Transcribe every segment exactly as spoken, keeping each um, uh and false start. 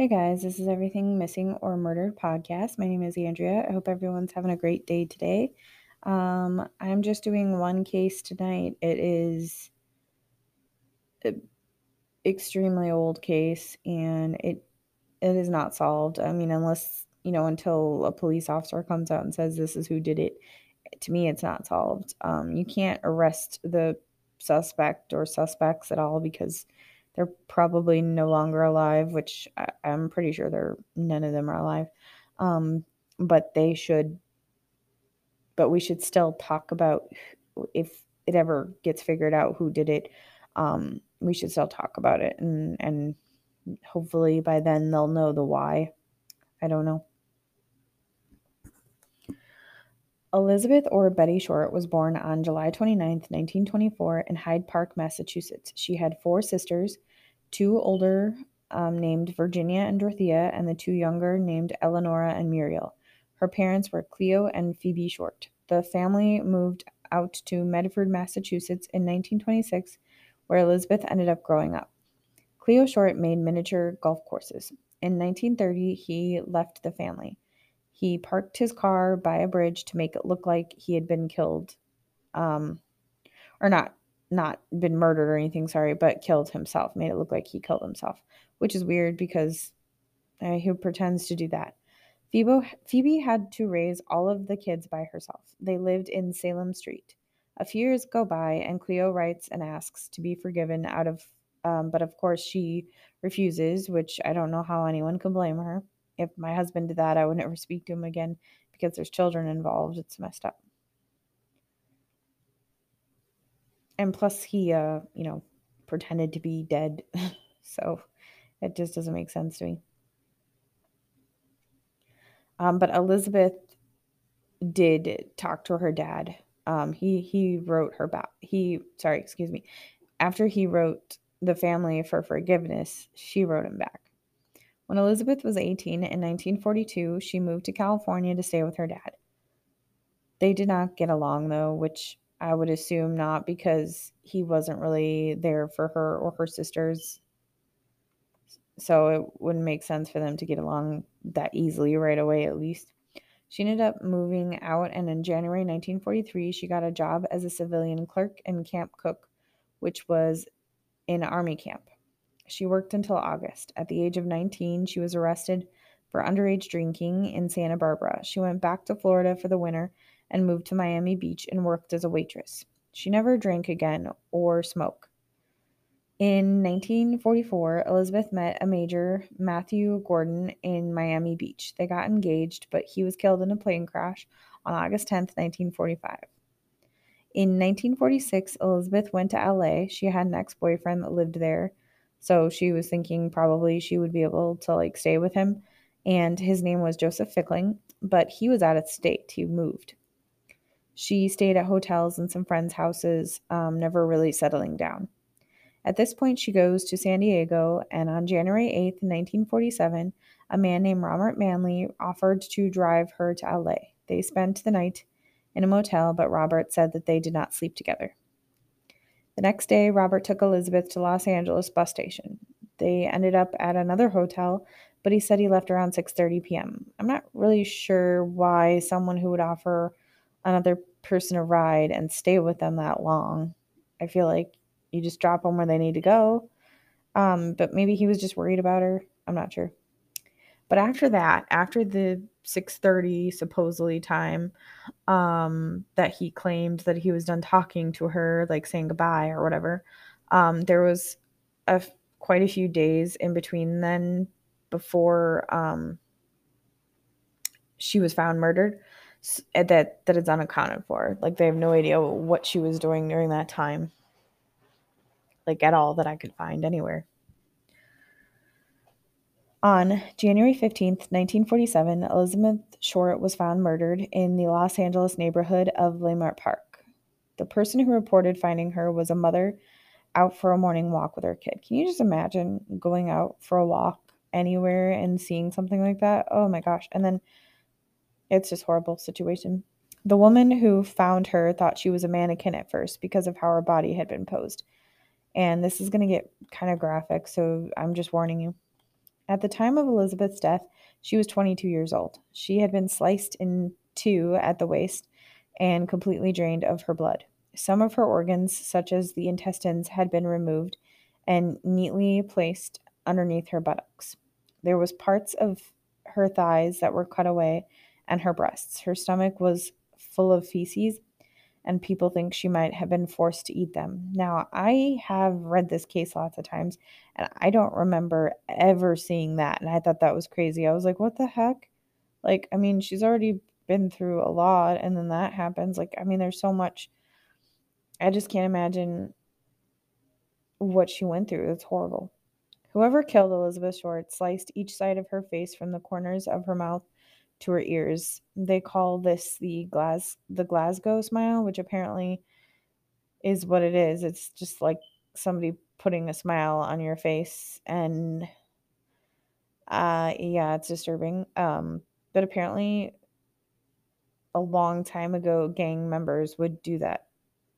Hey guys, this is Everything Missing or Murdered podcast. My name is Andrea. I hope everyone's having a great day today. Um, I'm just doing one case tonight. It is an extremely old case and it it is not solved. I mean, unless, you know, until a police officer comes out and says this is who did it, to me it's not solved. Um, you can't arrest the suspect or suspects at all because they're probably no longer alive, which I, I'm pretty sure they're none of them are alive. Um, but they should, but we should still talk about, if it ever gets figured out who did it, um, we should still talk about it. And, and hopefully by then they'll know the why. I don't know. Elizabeth or Betty Short was born on July twenty-ninth, nineteen twenty-four in Hyde Park, Massachusetts. She had four sisters, two older um, named Virginia and Dorothea, and the two younger named Eleonora and Muriel. Her parents were Cleo and Phoebe Short. The family moved out to Medford, Massachusetts in nineteen twenty-six, where Elizabeth ended up growing up. Cleo Short made miniature golf courses. In nineteen thirty, he left the family. He parked his car by a bridge to make it look like he had been killed, um, or not, not been murdered or anything, sorry, but killed himself, made it look like he killed himself, which is weird because uh, he pretends to do that. Phoebe, Phoebe had to raise all of the kids by herself. They lived in Salem Street. A few years go by and Cleo writes and asks to be forgiven out of, um, but of course she refuses, which I don't know how anyone can blame her. If my husband did that, I would never speak to him again because there's children involved. It's messed up. And plus he, uh, you know, pretended to be dead. So it just doesn't make sense to me. Um, but Elizabeth did talk to her dad. Um, he, he wrote her back. He, sorry, excuse me. After he wrote the family for forgiveness, she wrote him back. When Elizabeth was eighteen in nineteen forty-two, she moved to California to stay with her dad. They did not get along, though, which I would assume not because he wasn't really there for her or her sisters. So it wouldn't make sense for them to get along that easily right away, at least. She ended up moving out, and in January nineteen forty-three, she got a job as a civilian clerk and camp cook, which was in army camp. She worked until August. At the age of nineteen, she was arrested for underage drinking in Santa Barbara. She went back to Florida for the winter and moved to Miami Beach and worked as a waitress. She never drank again or smoked. In nineteen forty-four, Elizabeth met a major, Matthew Gordon, in Miami Beach. They got engaged, but he was killed in a plane crash on August tenth, nineteen forty-five. In nineteen forty-six, Elizabeth went to L A. She had an ex-boyfriend that lived there. So she was thinking probably she would be able to like stay with him. And his name was Joseph Fickling, but he was out of state. He moved. She stayed at hotels and some friends' houses, um, never really settling down. At this point, she goes to San Diego. And on January eighth, nineteen forty-seven, a man named Robert Manley offered to drive her to L A. They spent the night in a motel, but Robert said that they did not sleep together. The next day, Robert took Elizabeth to Los Angeles bus station. They ended up at another hotel, but he said he left around six thirty p.m. I'm not really sure why someone who would offer another person a ride and stay with them that long. I feel like you just drop them where they need to go. Um, but maybe he was just worried about her. I'm not sure. But after that, after the six thirty supposedly time um, that he claimed that he was done talking to her, like saying goodbye or whatever, um, there was a, quite a few days in between then before um, she was found murdered that, that is unaccounted for. Like they have no idea what she was doing during that time, like at all that I could find anywhere. On January fifteenth, nineteen forty-seven, Elizabeth Short was found murdered in the Los Angeles neighborhood of Leimert Park. The person who reported finding her was a mother out for a morning walk with her kid. Can you just imagine going out for a walk anywhere and seeing something like that? Oh my gosh. And then it's just a horrible situation. The woman who found her thought she was a mannequin at first because of how her body had been posed. And this is going to get kind of graphic, so I'm just warning you. At the time of Elizabeth's death, she was twenty-two years old. She had been sliced in two at the waist and completely drained of her blood. Some of her organs, such as the intestines, had been removed and neatly placed underneath her buttocks. There was parts of her thighs that were cut away and her breasts. Her stomach was full of feces, and people think she might have been forced to eat them. Now, I have read this case lots of times, and I don't remember ever seeing that, and I thought that was crazy. I was like, what the heck? Like, I mean, she's already been through a lot, and then that happens. Like, I mean, there's so much. I just can't imagine what she went through. It's horrible. Whoever killed Elizabeth Short sliced each side of her face from the corners of her mouth to her ears. They call this the Glas- the Glasgow smile, which apparently is what it is. It's just like somebody putting a smile on your face, and uh, yeah, it's disturbing. Um, but apparently a long time ago, gang members would do that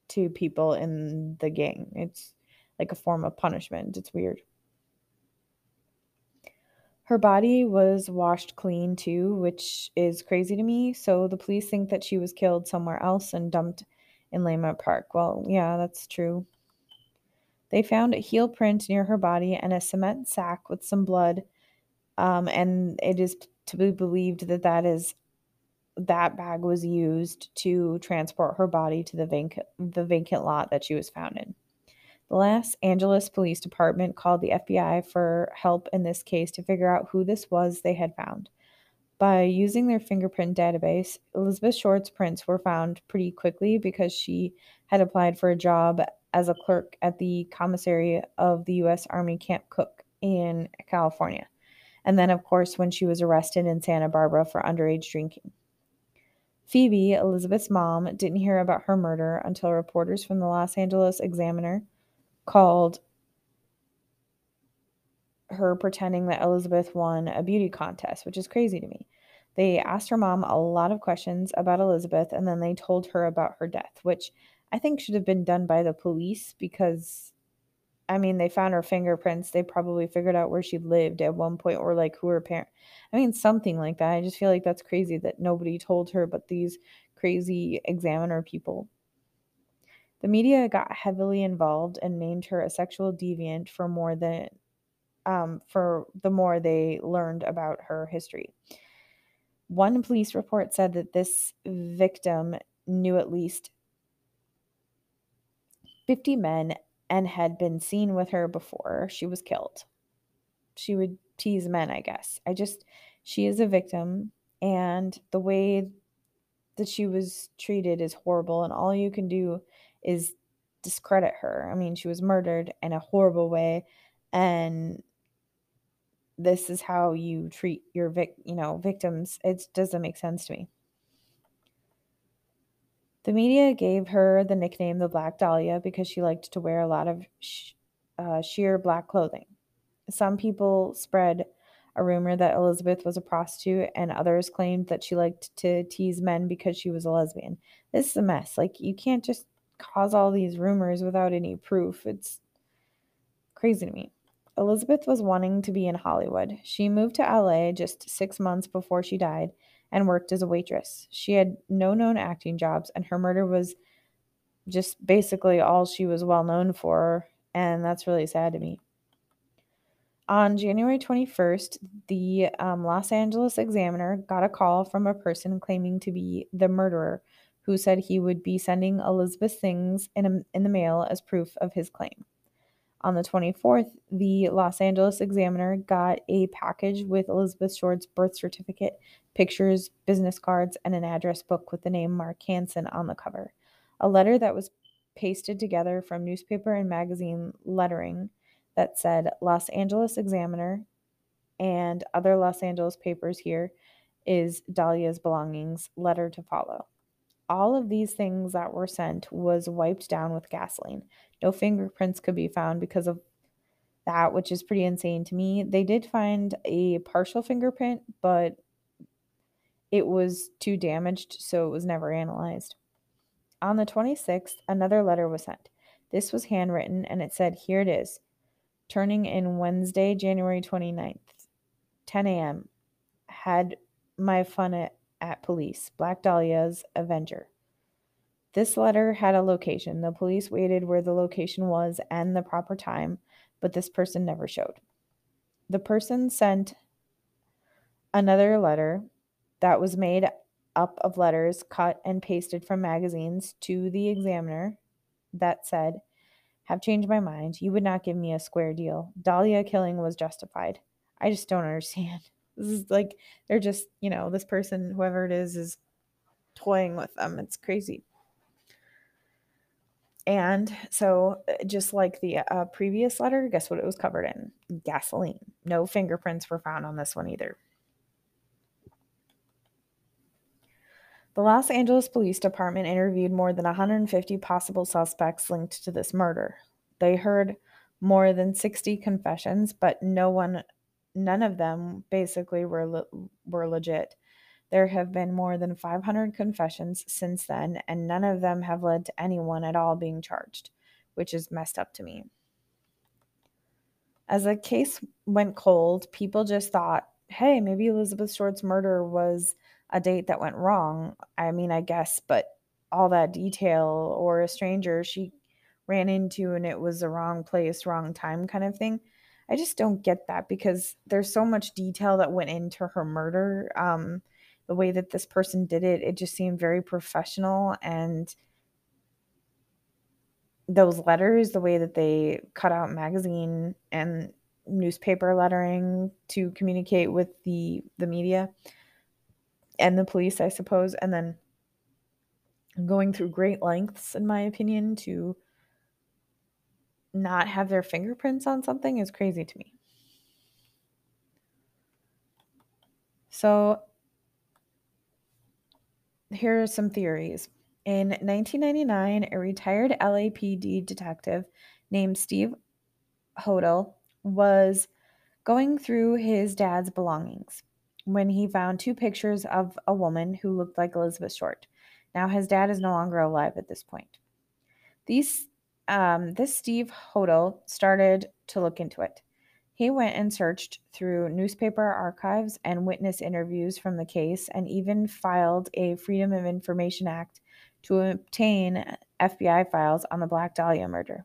to people in the gang. It's like a form of punishment. It's weird. Her body was washed clean too, which is crazy to me. So the police think that she was killed somewhere else and dumped in Leimert Park. Well, yeah, that's true. They found a heel print near her body and a cement sack with some blood. Um, and it is to be believed that that, is, that bag was used to transport her body to the vacant, the vacant lot that she was found in. The Los Angeles Police Department called the F B I for help in this case to figure out who this was they had found. By using their fingerprint database, Elizabeth Short's prints were found pretty quickly because she had applied for a job as a clerk at the commissary of the U S Army Camp Cook in California. And then, of course, when she was arrested in Santa Barbara for underage drinking. Phoebe, Elizabeth's mom, didn't hear about her murder until reporters from the Los Angeles Examiner called her pretending that Elizabeth won a beauty contest, which is crazy to me. They asked her mom a lot of questions about Elizabeth, and then they told her about her death, which I think should have been done by the police because, I mean, they found her fingerprints. They probably figured out where she lived at one point or, like, who her parent. I mean, something like that. I just feel like that's crazy that nobody told her but these crazy examiner people. The media got heavily involved and named her a sexual deviant for more than, um, for the more they learned about her history. One police report said that this victim knew at least fifty men and had been seen with her before she was killed. She would tease men, I guess. I just, she is a victim, and the way that she was treated is horrible, and all you can do is discredit her. I mean, she was murdered in a horrible way, and this is how you treat your vic- you know, victims. It doesn't make sense to me. The media gave her the nickname the Black Dahlia because she liked to wear a lot of sh- uh, sheer black clothing. Some people spread a rumor that Elizabeth was a prostitute, and others claimed that she liked to tease men because she was a lesbian. This is a mess. Like, you can't just cause all these rumors without any proof. It's crazy to me. Elizabeth was wanting to be in Hollywood. She moved to L A just six months before she died and worked as a waitress. She had no known acting jobs, and her murder was just basically all she was well known for, and that's really sad to me. On January twenty-first, the um, Los Angeles Examiner got a call from a person claiming to be the murderer, who said he would be sending Elizabeth things in, a, in the mail as proof of his claim. On the twenty-fourth, the Los Angeles Examiner got a package with Elizabeth Short's birth certificate, pictures, business cards, and an address book with the name Mark Hansen on the cover. A letter that was pasted together from newspaper and magazine lettering that said, Los Angeles Examiner and other Los Angeles papers, here is Dahlia's belongings, letter to follow. All of these things that were sent was wiped down with gasoline. No fingerprints could be found because of that, which is pretty insane to me. They did find a partial fingerprint, but it was too damaged, so it was never analyzed. On the twenty-sixth, another letter was sent. This was handwritten, and it said, here it is, turning in Wednesday, January twenty-ninth. ten a.m. Had my fun at, at police. Black Dahlia's Avenger. This letter had a location. The police waited where the location was and the proper time, but this person never showed. The person sent another letter that was made up of letters cut and pasted from magazines to the Examiner that said, "Have changed my mind. You would not give me a square deal. Dahlia killing was justified." I just don't understand. This is like, they're just, you know, this person, whoever it is, is toying with them. It's crazy. And so, just like the uh, previous letter, guess what it was covered in? Gasoline. No fingerprints were found on this one either. The Los Angeles Police Department interviewed more than one hundred fifty possible suspects linked to this murder. They heard more than sixty confessions, but no one, none of them basically were le- were legit. There have been more than five hundred confessions since then, and none of them have led to anyone at all being charged, which is messed up to me. As the case went cold, people just thought, hey, maybe Elizabeth Short's murder was a date that went wrong. I mean, I guess, but all that detail, or a stranger she ran into and it was the wrong place, wrong time kind of thing. I just don't get that, because there's so much detail that went into her murder. Um... The way that this person did it, it just seemed very professional. And those letters, the way that they cut out magazine and newspaper lettering to communicate with the, the media and the police, I suppose. And then going through great lengths, in my opinion, to not have their fingerprints on something is crazy to me. So, here are some theories. In nineteen ninety-nine, a retired L A P D detective named Steve Hodel was going through his dad's belongings when he found two pictures of a woman who looked like Elizabeth Short. Now his dad is no longer alive at this point. These, um, this Steve Hodel started to look into it. He went and searched through newspaper archives and witness interviews from the case, and even filed a Freedom of Information Act to obtain F B I files on the Black Dahlia murder.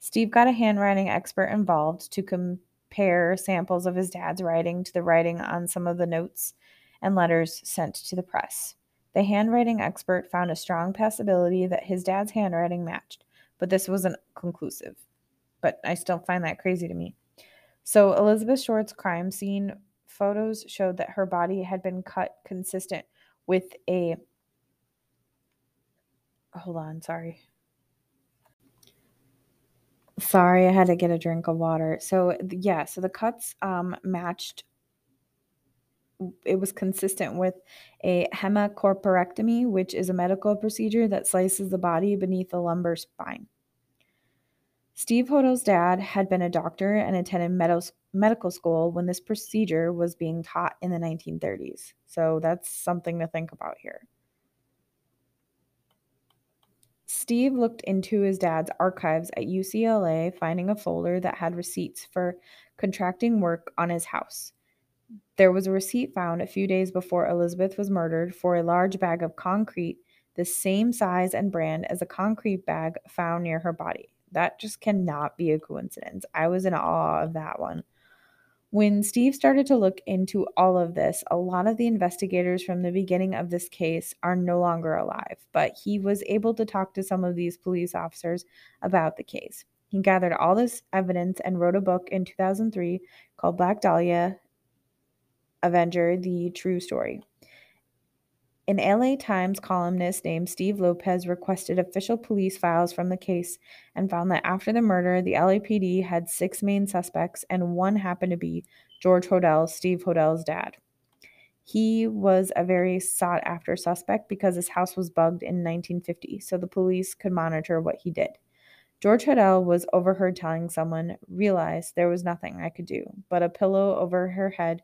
Steve got a handwriting expert involved to compare samples of his dad's writing to the writing on some of the notes and letters sent to the press. The handwriting expert found a strong possibility that his dad's handwriting matched, but this wasn't conclusive. But I still find that crazy to me. So Elizabeth Short's crime scene photos showed that her body had been cut consistent with a, hold on, sorry. Sorry, I had to get a drink of water. So yeah, so the cuts um, matched, it was consistent with a hemicorporectomy, which is a medical procedure that slices the body beneath the lumbar spine. Steve Hodel's dad had been a doctor and attended med- medical school when this procedure was being taught in the nineteen thirties. So that's something to think about here. Steve looked into his dad's archives at U C L A, finding a folder that had receipts for contracting work on his house. There was a receipt found a few days before Elizabeth was murdered for a large bag of concrete, the same size and brand as a concrete bag found near her body. That just cannot be a coincidence. I was in awe of that one. When Steve started to look into all of this, a lot of the investigators from the beginning of this case are no longer alive, but he was able to talk to some of these police officers about the case. He gathered all this evidence and wrote a book in two thousand three called Black Dahlia, Avenger, The True Story. An L A Times columnist named Steve Lopez requested official police files from the case and found that after the murder, the L A P D had six main suspects, and one happened to be George Hodel, Steve Hodel's dad. He was a very sought-after suspect because his house was bugged in nineteen fifty, so the police could monitor what he did. George Hodel was overheard telling someone, "Realized there was nothing I could do but a pillow over her head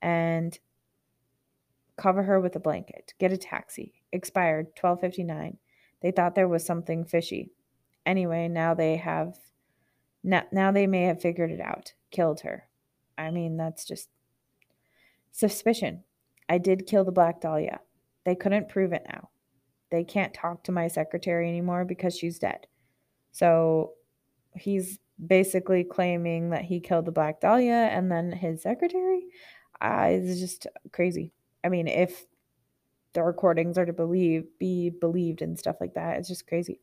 and cover her with a blanket. Get a taxi. Expired twelve fifty-nine. They thought there was something fishy. Anyway, now they have, now, now they may have figured it out. Killed her." I mean, that's just Suspicion. I did kill the Black Dahlia. They couldn't prove it now. They can't talk to my secretary anymore because she's dead. So he's basically claiming that he killed the Black Dahlia and then his secretary. Uh, it's just crazy. I mean, if the recordings are to believe, be believed and stuff like that, it's just crazy.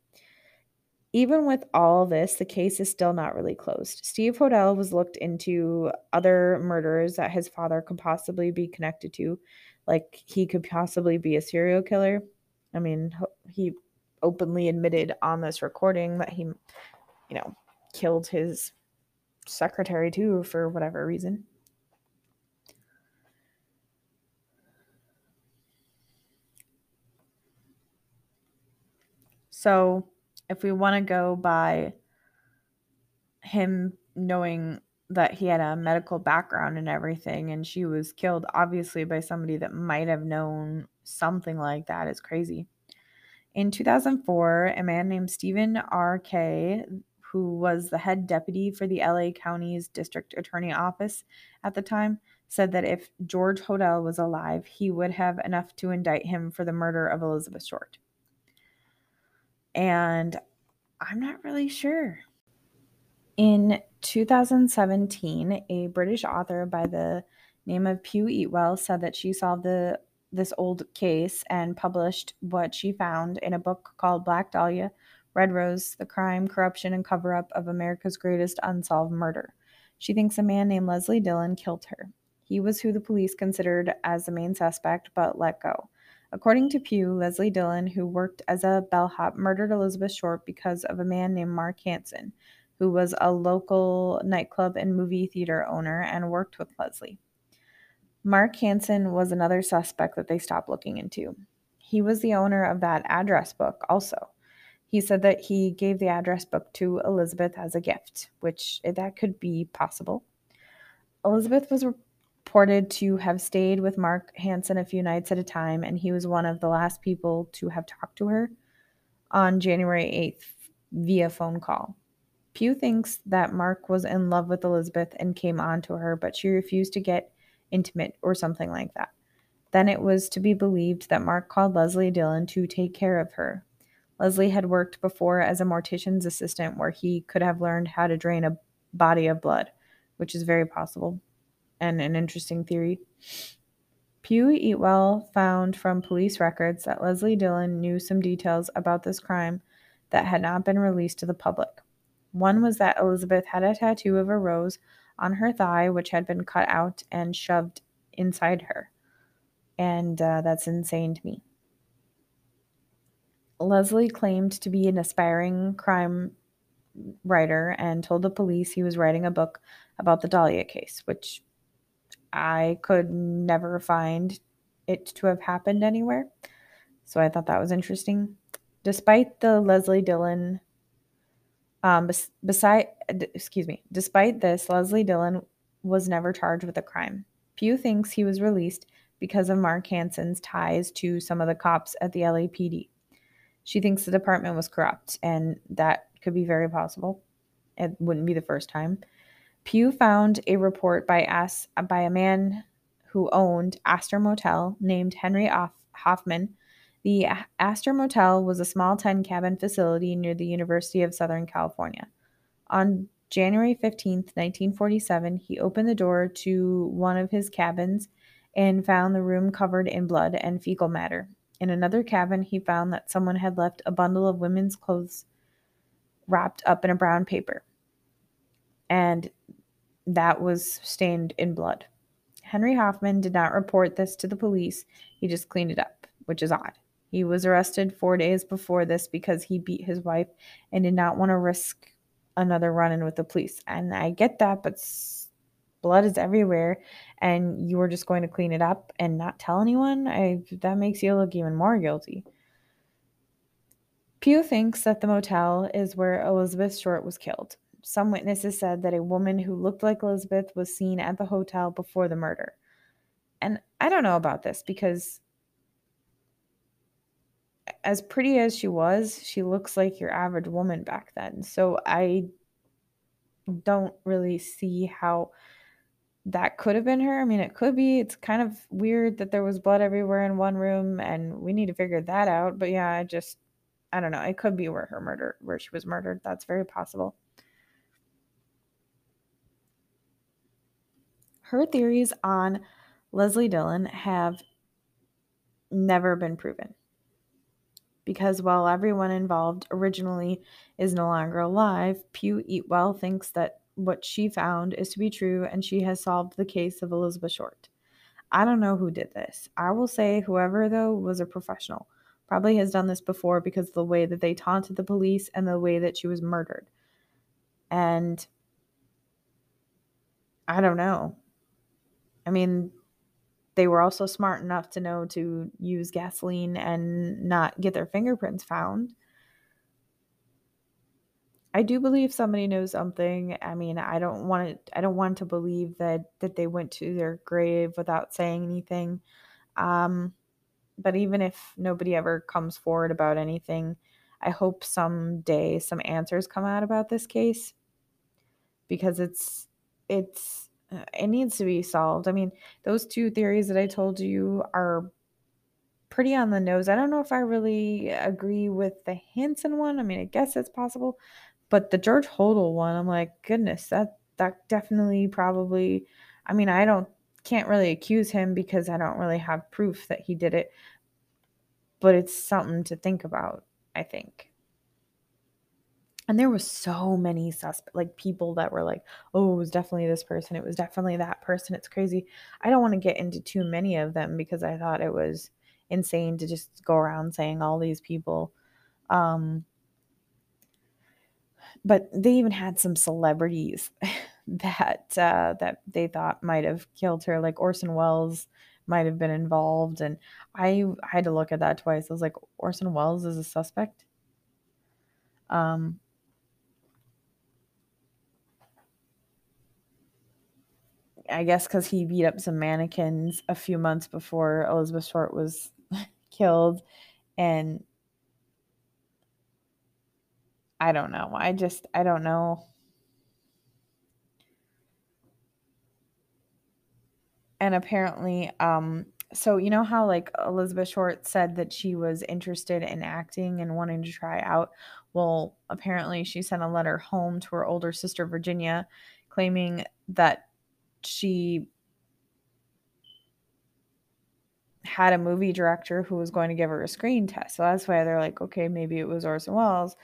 Even with all this, the case is still not really closed. Steve Hodel was looked into other murders that his father could possibly be connected to. Like, he could possibly be a serial killer. I mean, he openly admitted on this recording that he, you know, killed his secretary too for whatever reason. So if we want to go by him knowing that he had a medical background and everything, and she was killed obviously by somebody that might have known something like that, is crazy. In two thousand four, a man named Stephen R K, who was the head deputy for the L A County's District Attorney Office at the time, said that if George Hodel was alive, he would have enough to indict him for the murder of Elizabeth Short. And I'm not really sure. In two thousand seventeen, a British author by the name of Piu Eatwell said that she solved the, this old case and published what she found in a book called Black Dahlia, Red Rose, The Crime, Corruption, and Cover-Up of America's Greatest Unsolved Murder. She thinks a man named Leslie Dillon killed her. He was who the police considered as the main suspect, but let go. According to Pew, Leslie Dillon, who worked as a bellhop, murdered Elizabeth Short because of a man named Mark Hansen, who was a local nightclub and movie theater owner and worked with Leslie. Mark Hansen was another suspect that they stopped looking into. He was the owner of that address book also. He said that he gave the address book to Elizabeth as a gift, which that could be possible. Elizabeth was re- reported to have stayed with Mark Hansen a few nights at a time, and he was one of the last people to have talked to her on January eighth via phone call. Pew thinks that Mark was in love with Elizabeth and came on to her, but she refused to get intimate or something like that. Then it was to be believed that Mark called Leslie Dillon to take care of her. Leslie had worked before as a mortician's assistant, where he could have learned how to drain a body of blood, which is very possible. And an interesting theory. Piu Eatwell found from police records that Leslie Dillon knew some details about this crime that had not been released to the public. One was that Elizabeth had a tattoo of a rose on her thigh, which had been cut out and shoved inside her. And uh, that's insane to me. Leslie claimed to be an aspiring crime writer and told the police he was writing a book about the Dahlia case, which I could never find it to have happened anywhere. So I thought that was interesting. Despite the Leslie Dillon, um, bes- beside, excuse me, despite this, Leslie Dillon was never charged with a crime. Pew thinks he was released because of Mark Hansen's ties to some of the cops at the L A P D. She thinks the department was corrupt, and that could be very possible. It wouldn't be the first time. Pew found a report by us by a man who owned Astor Motel named Henry Hoffman. The Astor Motel was a small ten-cabin facility near the University of Southern California. On January fifteenth, nineteen forty-seven, he opened the door to one of his cabins and found the room covered in blood and fecal matter. In another cabin, he found that someone had left a bundle of women's clothes wrapped up in a brown paper, and that was stained in blood. Henry Hoffman did not report this to the police. He just cleaned it up, which is odd. He was arrested four days before this because he beat his wife and did not want to risk another run-in with the police. And I get that, but blood is everywhere, and you were just going to clean it up and not tell anyone? I, that makes you look even more guilty. Pew thinks that the motel is where Elizabeth Short was killed. Some witnesses said that a woman who looked like Elizabeth was seen at the hotel before the murder. And I don't know about this, because as pretty as she was, she looks like your average woman back then. So I don't really see how that could have been her. I mean, it could be. It's kind of weird that there was blood everywhere in one room, and we need to figure that out. But yeah, I just, I don't know. It could be where her murder, where she was murdered. That's very possible. Her theories on Leslie Dillon have never been proven, because while everyone involved originally is no longer alive, Piu Eatwell thinks that what she found is to be true, and she has solved the case of Elizabeth Short. I don't know who did this. I will say whoever, though, was a professional. Probably has done this before because of the way that they taunted the police and the way that she was murdered. And I don't know. I mean, they were also smart enough to know to use gasoline and not get their fingerprints found. I do believe somebody knows something. I mean, I don't want it, I don't want to believe that that they went to their grave without saying anything. Um, but even if nobody ever comes forward about anything, I hope someday some answers come out about this case, because it's it's it needs to be solved. I mean, those two theories that I told you are pretty on the nose. I don't know if I really agree with the Hansen one. I mean, I guess it's possible. But the George Hodel one, I'm like, goodness, that that definitely probably, I mean, I don't can't really accuse him because I don't really have proof that he did it. But it's something to think about, I think. And there were so many suspect, like people that were like, oh, it was definitely this person. It was definitely that person. It's crazy. I don't want to get into too many of them because I thought it was insane to just go around saying all these people. Um, But they even had some celebrities that uh, that they thought might have killed her, like Orson Welles might have been involved. And I, I had to look at that twice. I was like, Orson Welles is a suspect? Um, I guess because he beat up some mannequins a few months before Elizabeth Short was killed. And I don't know. I just, I don't know. And apparently, um, so you know how like Elizabeth Short said that she was interested in acting and wanting to try out? Well, apparently she sent a letter home to her older sister, Virginia, claiming that she had a movie director who was going to give her a screen test. So that's why they're like, okay, maybe it was Orson Welles.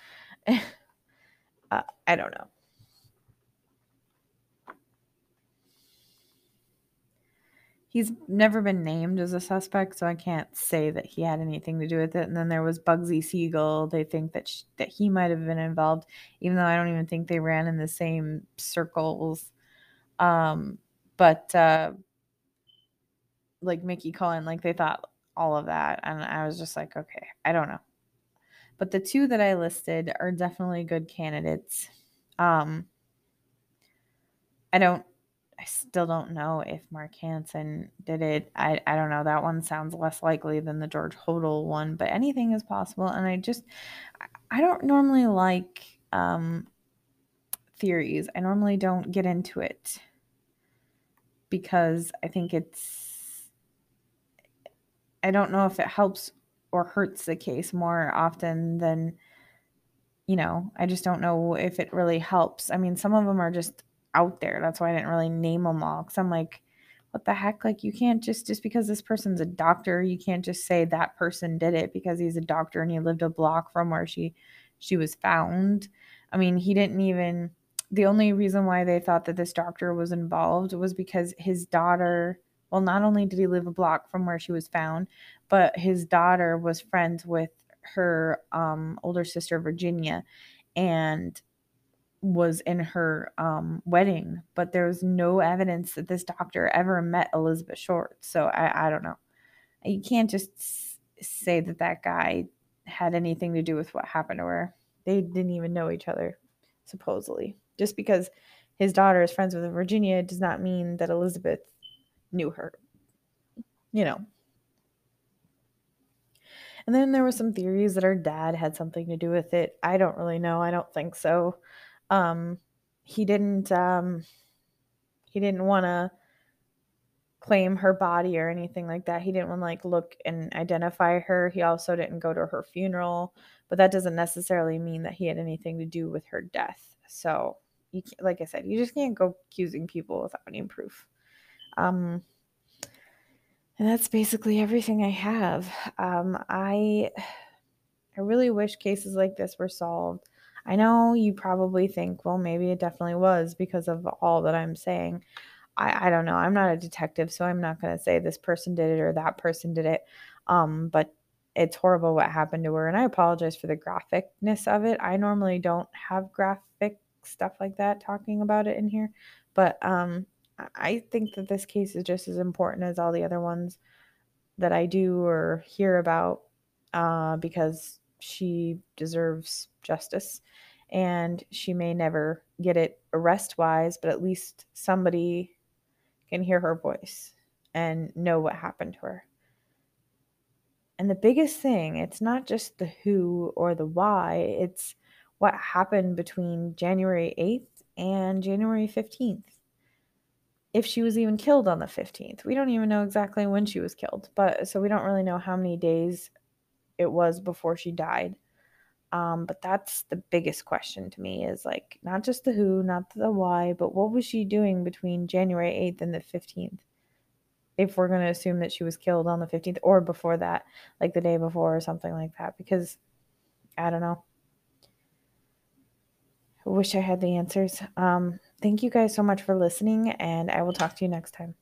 uh, I don't know. He's never been named as a suspect, so I can't say that he had anything to do with it. And then there was Bugsy Siegel. They think that she, that he might have been involved, even though I don't even think they ran in the same circles. Um, but uh, like Mickey Cohen, like they thought all of that, and I was just like, okay, I don't know. But the two that I listed are definitely good candidates. Um, I don't, I still don't know if Mark Hansen did it. I, I don't know. That one sounds less likely than the George Hodel one, but anything is possible. And I just, I don't normally like um, theories. I normally don't get into it because I think it's, I don't know if it helps or hurts the case more often than, you know, I just don't know if it really helps. I mean, some of them are just out there. That's why I didn't really name them all, because I'm like, what the heck? Like, you can't just, just because this person's a doctor, you can't just say that person did it because he's a doctor and he lived a block from where she, she was found. I mean, he didn't even, the only reason why they thought that this doctor was involved was because his daughter, well, not only did he live a block from where she was found, but his daughter was friends with her um, older sister, Virginia, and was in her um, wedding. But there was no evidence that this doctor ever met Elizabeth Short. So I, I don't know. You can't just say that that guy had anything to do with what happened to her. They didn't even know each other, supposedly. Just because his daughter is friends with Virginia does not mean that Elizabeth knew her, you know. And then there were some theories that her dad had something to do with it. I don't really know. I don't think so. Um, he didn't. Um, he didn't want to claim her body or anything like that. He didn't want to like look and identify her. He also didn't go to her funeral, but that doesn't necessarily mean that he had anything to do with her death. So, you, like I said, you just can't go accusing people without any proof. Um, and that's basically everything I have. Um, I I really wish cases like this were solved. I know you probably think, well, maybe it definitely was because of all that I'm saying. I, I don't know. I'm not a detective, so I'm not going to say this person did it or that person did it. Um, but it's horrible what happened to her, and I apologize for the graphicness of it. I normally don't have graphic stuff like that talking about it in here, but um, I think that this case is just as important as all the other ones that I do or hear about uh, because she deserves justice, and she may never get it arrest-wise, but at least somebody can hear her voice and know what happened to her. And the biggest thing, it's not just the who or the why, it's what happened between January eighth and January fifteenth. If she was even killed on the fifteenth. We don't even know exactly when she was killed, but so we don't really know how many days it was before she died. Um, but that's the biggest question to me is like, not just the who, not the why, but what was she doing between January eighth and the fifteenth? If we're going to assume that she was killed on the fifteenth or before that, like the day before or something like that, because I don't know. I wish I had the answers. Um, thank you guys so much for listening, and I will talk to you next time.